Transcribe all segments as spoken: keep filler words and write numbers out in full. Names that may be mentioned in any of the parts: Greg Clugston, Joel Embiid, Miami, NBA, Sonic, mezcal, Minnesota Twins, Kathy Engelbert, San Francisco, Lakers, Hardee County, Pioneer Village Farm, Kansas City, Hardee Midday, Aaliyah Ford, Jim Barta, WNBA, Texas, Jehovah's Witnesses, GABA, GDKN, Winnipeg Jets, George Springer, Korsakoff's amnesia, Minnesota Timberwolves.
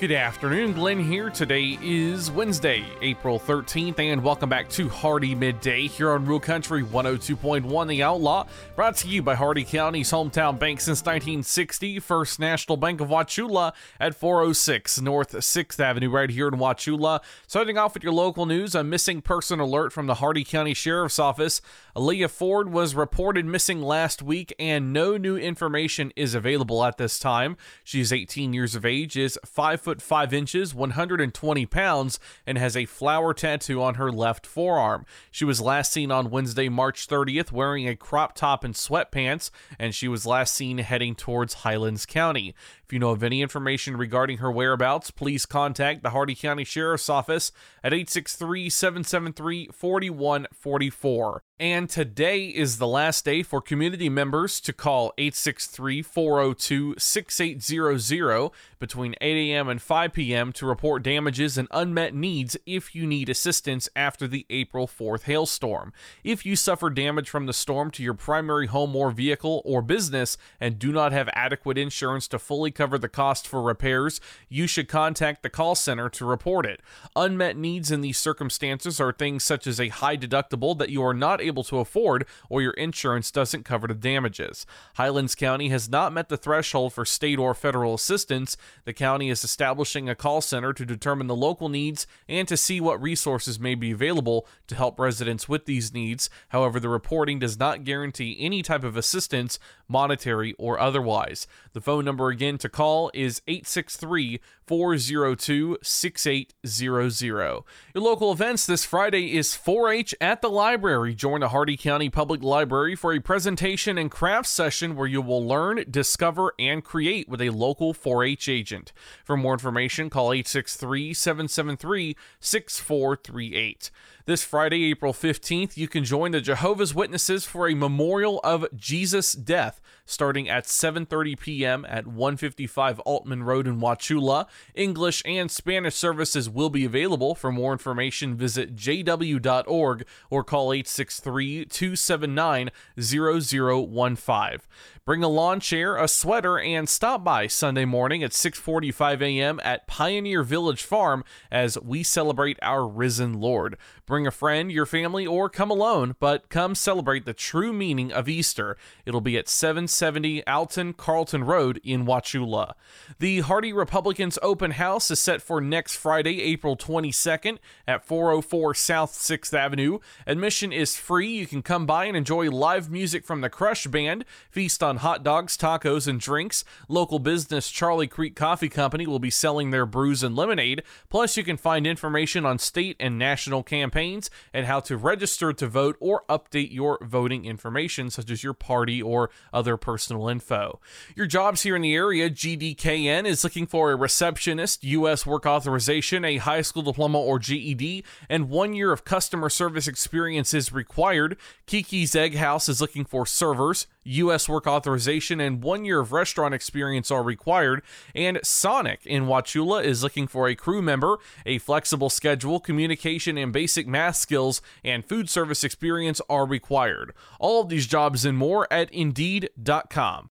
Good afternoon, Glenn here. Today is Wednesday, April thirteenth, and welcome back to Hardee Midday here on Rural Country one oh two point one The Outlaw, brought to you by Hardee County's hometown bank since nineteen sixty, First National Bank of Wauchula at four oh six North sixth Avenue right here in Wauchula. Starting off with your local news, a missing person alert from the Hardee County Sheriff's Office. Aaliyah Ford was reported missing last week, and no new information is available at this time. She is eighteen years of age, is five foot five inches, one hundred twenty pounds, and has a flower tattoo on her left forearm. She was last seen on Wednesday, March thirtieth, wearing a crop top and sweatpants, and she was last seen heading towards Highlands County. If you know of any information regarding her whereabouts, please contact the Hardee County Sheriff's Office at eight six three, seven seven three, four one four four. And today is the last day for community members to call eight six three, four oh two, six eight zero zero between eight a.m. and five p.m. to report damages and unmet needs if you need assistance after the April fourth hailstorm. If you suffer damage from the storm to your primary home or vehicle or business and do not have adequate insurance to fully cover the cost for repairs, you should contact the call center to report it. Unmet needs in these circumstances are things such as a high deductible that you are not able able to afford or your insurance doesn't cover the damages. Highlands County has not met the threshold for state or federal assistance. The county is establishing a call center to determine the local needs and to see what resources may be available to help residents with these needs. However, the reporting does not guarantee any type of assistance, monetary or otherwise. The phone number again to call is eight six three, four oh two, six eight zero zero. Your local events this Friday is four H at the library. Join the Hardee County Public Library for a presentation and craft session where you will learn, discover, and create with a local four H agent. For more information, call eight six three, seven seven three, six four three eight. This Friday, April fifteenth, you can join the Jehovah's Witnesses for a memorial of Jesus' death, starting at seven thirty p.m. at one fifty-five Altman Road in Wauchula. English and Spanish services will be available. For more information, visit j w dot org or call eight six three, two seven nine, zero zero one five. Bring a lawn chair, a sweater, and stop by Sunday morning at six forty-five a.m. at Pioneer Village Farm as we celebrate our risen Lord. Bring a friend, your family, or come alone, but come celebrate the true meaning of Easter. It'll be at seven seventy Alton Carlton Road in Wauchula. The Hardee Republicans Open House is set for next Friday, April twenty-second at four oh four South sixth Avenue. Admission is free. You can come by and enjoy live music from the Crush Band, feast on hot dogs, tacos, and drinks. Local business Charlie Creek Coffee Company will be selling their brews and lemonade. Plus, you can find information on state and national campaigns and how to register to vote or update your voting information, such as your party or other personal info. Your jobs here in the area, G D K N is looking for a receptionist, U S work authorization, a high school diploma or G E D, and one year of customer service experience is required. Kiki's Egg House is looking for servers, U S work authorization, and one year of restaurant experience are required. And Sonic in Wauchula is looking for a crew member. A flexible schedule, communication and basic math skills, and food service experience are required. All of these jobs and more at indeed dot com.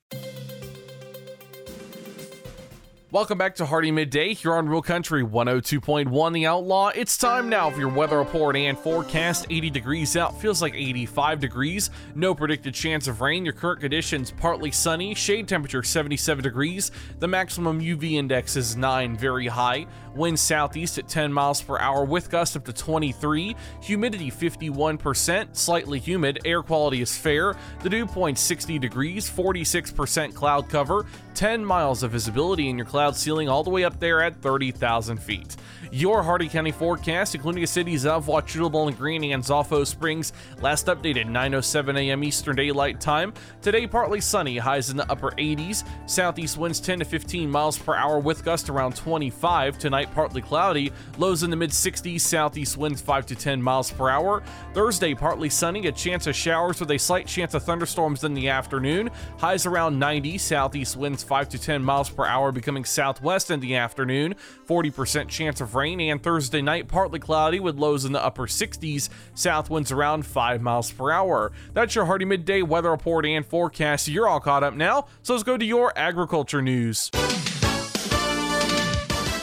Welcome back to Hardee Midday here on Real Country one oh two point one The Outlaw. It's time now for your weather report and forecast. eighty degrees out, feels like eighty-five degrees. No predicted chance of rain. Your current conditions partly sunny. Shade temperature seventy-seven degrees. The maximum U V index is nine, very high. Wind southeast at ten miles per hour with gusts up to twenty-three. Humidity fifty-one percent, slightly humid. Air quality is fair. The dew point sixty degrees, forty-six percent cloud cover, ten miles of visibility in your cloud. Cloud ceiling all the way up there at thirty thousand feet. Your Hardee County forecast, including the cities of Wauchula, Bowling Green, and Zolfo Springs, last updated nine oh seven a.m. Eastern Daylight Time. Today, partly sunny, highs in the upper eighties. Southeast winds ten to fifteen miles per hour with gusts around twenty-five. Tonight, partly cloudy, lows in the mid sixties. Southeast winds five to ten miles per hour. Thursday, partly sunny, a chance of showers with a slight chance of thunderstorms in the afternoon. Highs around ninety. Southeast winds five to ten miles per hour, becoming southwest in the afternoon, forty percent chance of rain. And Thursday night, partly cloudy with lows in the upper sixties, south winds around five miles per hour. That's your Hardee Midday weather report and forecast. You're all caught up now, so let's go to your agriculture news.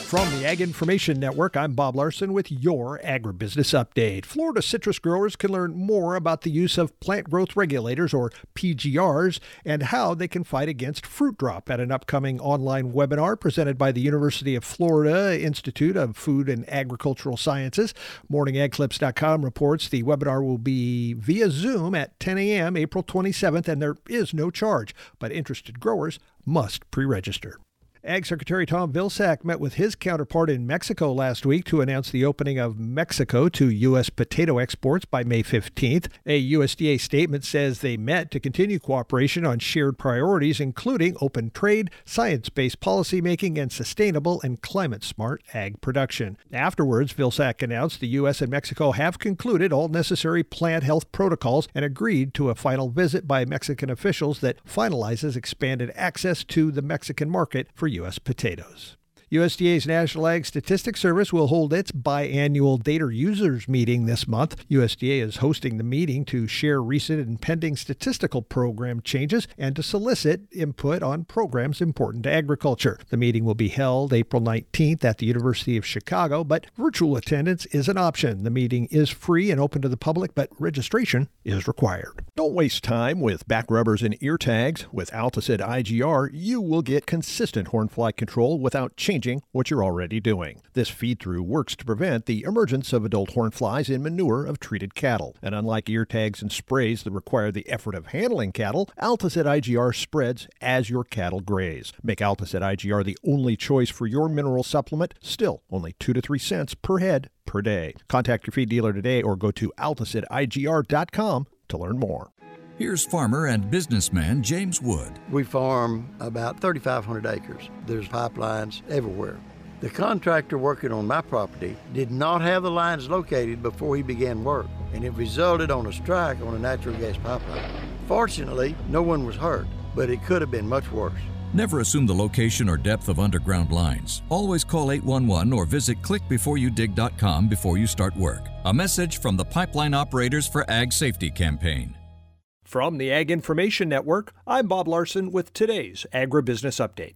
From the Ag Information Network, I'm Bob Larson with your Agribusiness Update. Florida citrus growers can learn more about the use of plant growth regulators, or P G Rs, and how they can fight against fruit drop at an upcoming online webinar presented by the University of Florida Institute of Food and Agricultural Sciences. morning ag clips dot com reports the webinar will be via Zoom at ten a.m. April twenty-seventh, and there is no charge, but interested growers must pre-register. Ag Secretary Tom Vilsack met with his counterpart in Mexico last week to announce the opening of Mexico to U S potato exports by May fifteenth. A U S D A statement says they met to continue cooperation on shared priorities, including open trade, science-based policymaking, and sustainable and climate-smart ag production. Afterwards, Vilsack announced the U S and Mexico have concluded all necessary plant health protocols and agreed to a final visit by Mexican officials that finalizes expanded access to the Mexican market for U S potatoes. U S D A's National Ag Statistics Service will hold its biannual Data Users Meeting this month. U S D A is hosting the meeting to share recent and pending statistical program changes and to solicit input on programs important to agriculture. The meeting will be held April nineteenth at the University of Chicago, but virtual attendance is an option. The meeting is free and open to the public, but registration is required. Don't waste time with back rubbers and ear tags. With Altosid I G R, you will get consistent horn fly control without changing changing what you're already doing. This feed-through works to prevent the emergence of adult hornflies in manure of treated cattle. And unlike ear tags and sprays that require the effort of handling cattle, Altosid I G R spreads as your cattle graze. Make Altosid I G R the only choice for your mineral supplement, still only two to three cents per head per day. Contact your feed dealer today or go to altosid I G R dot com to learn more. Here's farmer and businessman James Wood. We farm about thirty-five hundred acres. There's pipelines everywhere. The contractor working on my property did not have the lines located before he began work, and it resulted on a strike on a natural gas pipeline. Fortunately, no one was hurt, but it could have been much worse. Never assume the location or depth of underground lines. Always call eight one one or visit click before you dig dot com before you start work. A message from the Pipeline Operators for Ag Safety Campaign. From the Ag Information Network, I'm Bob Larson with today's Agribusiness Update.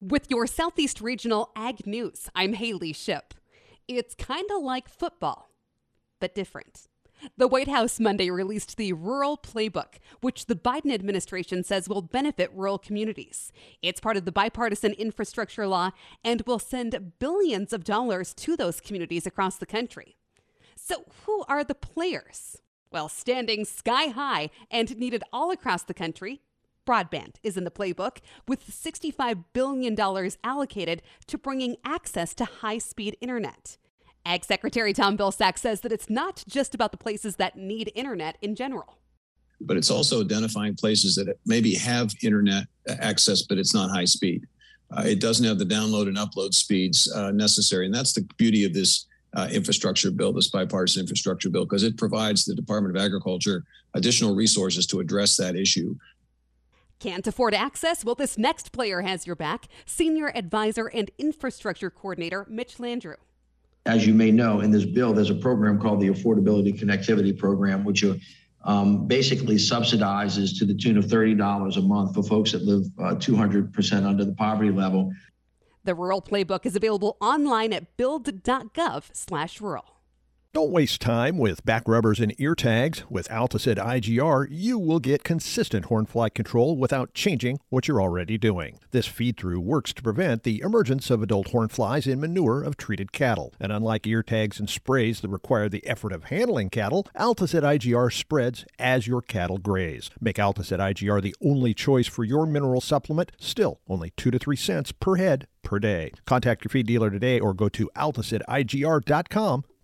With your Southeast Regional Ag News, I'm Haley Shipp. It's kind of like football, but different. The White House Monday released the Rural Playbook, which the Biden administration says will benefit rural communities. It's part of the bipartisan infrastructure law and will send billions of dollars to those communities across the country. So who are the players? Well, standing sky high and needed all across the country, broadband is in the playbook, with sixty-five billion dollars allocated to bringing access to high-speed internet. Ag Secretary Tom Vilsack says that it's not just about the places that need internet in general. But it's also identifying places that maybe have internet access, but it's not high speed. Uh, it doesn't have the download and upload speeds uh, necessary. And that's the beauty of this Uh, infrastructure bill, this bipartisan infrastructure bill, because it provides the Department of Agriculture additional resources to address that issue. Can't afford access? Well, this next player has your back, Senior Advisor and Infrastructure Coordinator Mitch Landrieu. As you may know, in this bill, there's a program called the Affordability Connectivity Program, which um, basically subsidizes to the tune of thirty dollars a month for folks that live uh, two hundred percent under the poverty level. The Rural Playbook is available online at build dot gov slash rural. Don't waste time with back rubbers and ear tags. With Altosid I G R, you will get consistent hornfly control without changing what you're already doing. This feed-through works to prevent the emergence of adult hornflies in manure of treated cattle. And unlike ear tags and sprays that require the effort of handling cattle, Altosid I G R spreads as your cattle graze. Make Altosid I G R the only choice for your mineral supplement, still only two to three cents per head per day. Contact your feed dealer today or go to altosid I G R dot com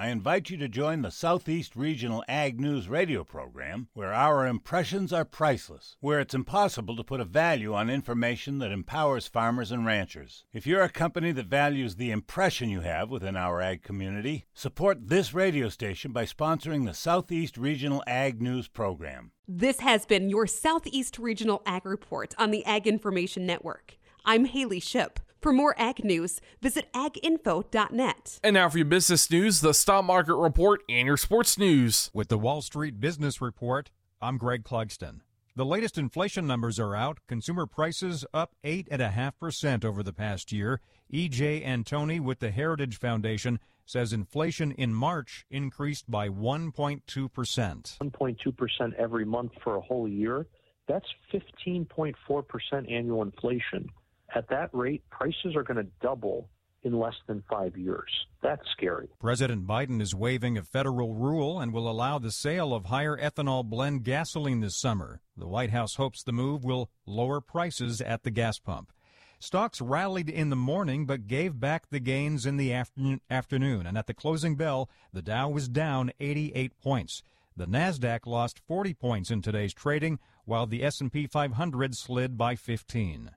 I invite you to join the Southeast Regional Ag News radio program, where our impressions are priceless, where it's impossible to put a value on information that empowers farmers and ranchers. If you're a company that values the impression you have within our ag community, support this radio station by sponsoring the Southeast Regional Ag News program. This has been your Southeast Regional Ag Report on the Ag Information Network. I'm Haley Shipp. For more ag news, visit ag info dot net. And now for your business news, the stock market report, and your sports news. With the Wall Street Business Report, I'm Greg Clugston. The latest inflation numbers are out. Consumer prices up eight point five percent over the past year. E J Antoni with the Heritage Foundation says inflation in March increased by one point two percent. one point two percent every month for a whole year. That's fifteen point four percent annual inflation. At that rate, prices are going to double in less than five years. That's scary. President Biden is waiving a federal rule and will allow the sale of higher ethanol blend gasoline this summer. The White House hopes the move will lower prices at the gas pump. Stocks rallied in the morning but gave back the gains in the after- afternoon. And at the closing bell, the Dow was down eighty-eight points. The Nasdaq lost forty points in today's trading, while the S and P five hundred slid by fifteen.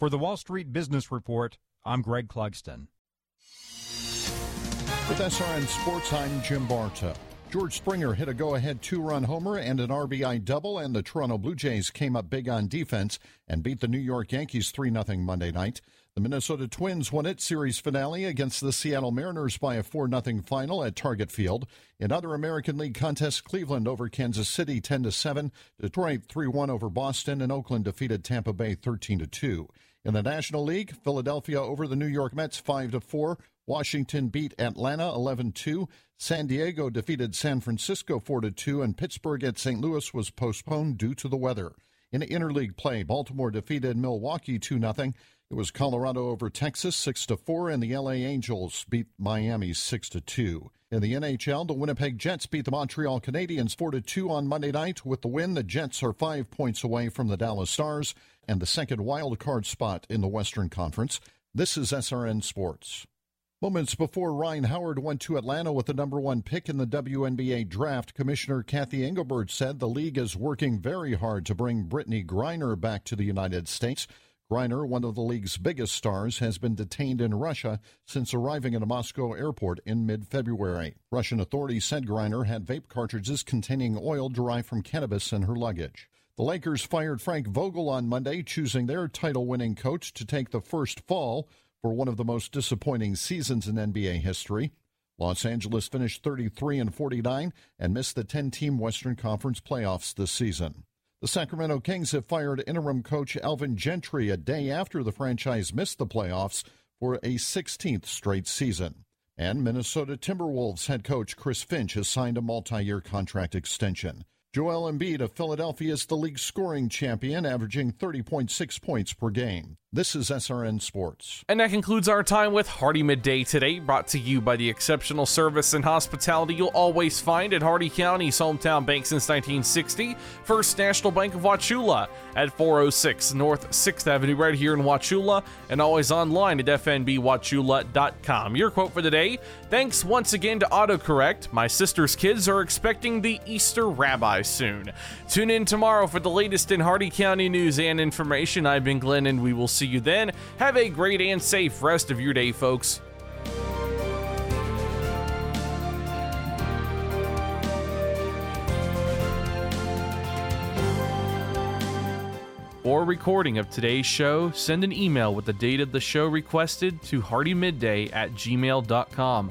For the Wall Street Business Report, I'm Greg Clugston. With S R N Sports, I'm Jim Barta. George Springer hit a go-ahead two-run homer and an R B I double, and the Toronto Blue Jays came up big on defense and beat the New York Yankees three nothing Monday night. The Minnesota Twins won its series finale against the Seattle Mariners by a four nothing final at Target Field. In other American League contests, Cleveland over Kansas City ten to seven, Detroit three one over Boston, and Oakland defeated Tampa Bay thirteen to two. In the National League, Philadelphia over the New York Mets five to four, Washington beat Atlanta eleven two, San Diego defeated San Francisco four to two, and Pittsburgh at Saint Louis was postponed due to the weather. In interleague play, Baltimore defeated Milwaukee two nothing. It was Colorado over Texas six to four, and the L A Angels beat Miami six to two. In the N H L, the Winnipeg Jets beat the Montreal Canadiens four to two on Monday night. With the win, the Jets are five points away from the Dallas Stars and the second wild card spot in the Western Conference. This is S R N Sports. Moments before Ryan Howard went to Atlanta with the number one pick in the W N B A draft, Commissioner Kathy Engelbert said the league is working very hard to bring Brittany Griner back to the United States. Griner, one of the league's biggest stars, has been detained in Russia since arriving at a Moscow airport in mid-February. Russian authorities said Griner had vape cartridges containing oil derived from cannabis in her luggage. The Lakers fired Frank Vogel on Monday, choosing their title-winning coach to take the first fall for one of the most disappointing seasons in N B A history. Los Angeles finished thirty-three and forty-nine and missed the ten-team Western Conference playoffs this season. The Sacramento Kings have fired interim coach Alvin Gentry a day after the franchise missed the playoffs for a sixteenth straight season. And Minnesota Timberwolves head coach Chris Finch has signed a multi-year contract extension. Joel Embiid of Philadelphia is the league's scoring champion, averaging thirty point six points per game. This is S R N Sports. And that concludes our time with Hardee Midday today, brought to you by the exceptional service and hospitality you'll always find at Hardee County's hometown bank since nineteen sixty, First National Bank of Wauchula at four oh six North sixth Avenue right here in Wauchula, and always online at f n b wauchula dot com. Your quote for the day: thanks once again to AutoCorrect. My sister's kids are expecting the Easter Rabbi soon. Tune in tomorrow for the latest in Hardee County news and information. I've been Glenn, and we will see you then. Have a great and safe rest of your day, folks. For a recording of today's show, send an email with the date of the show requested to hardee midday at gmail dot com.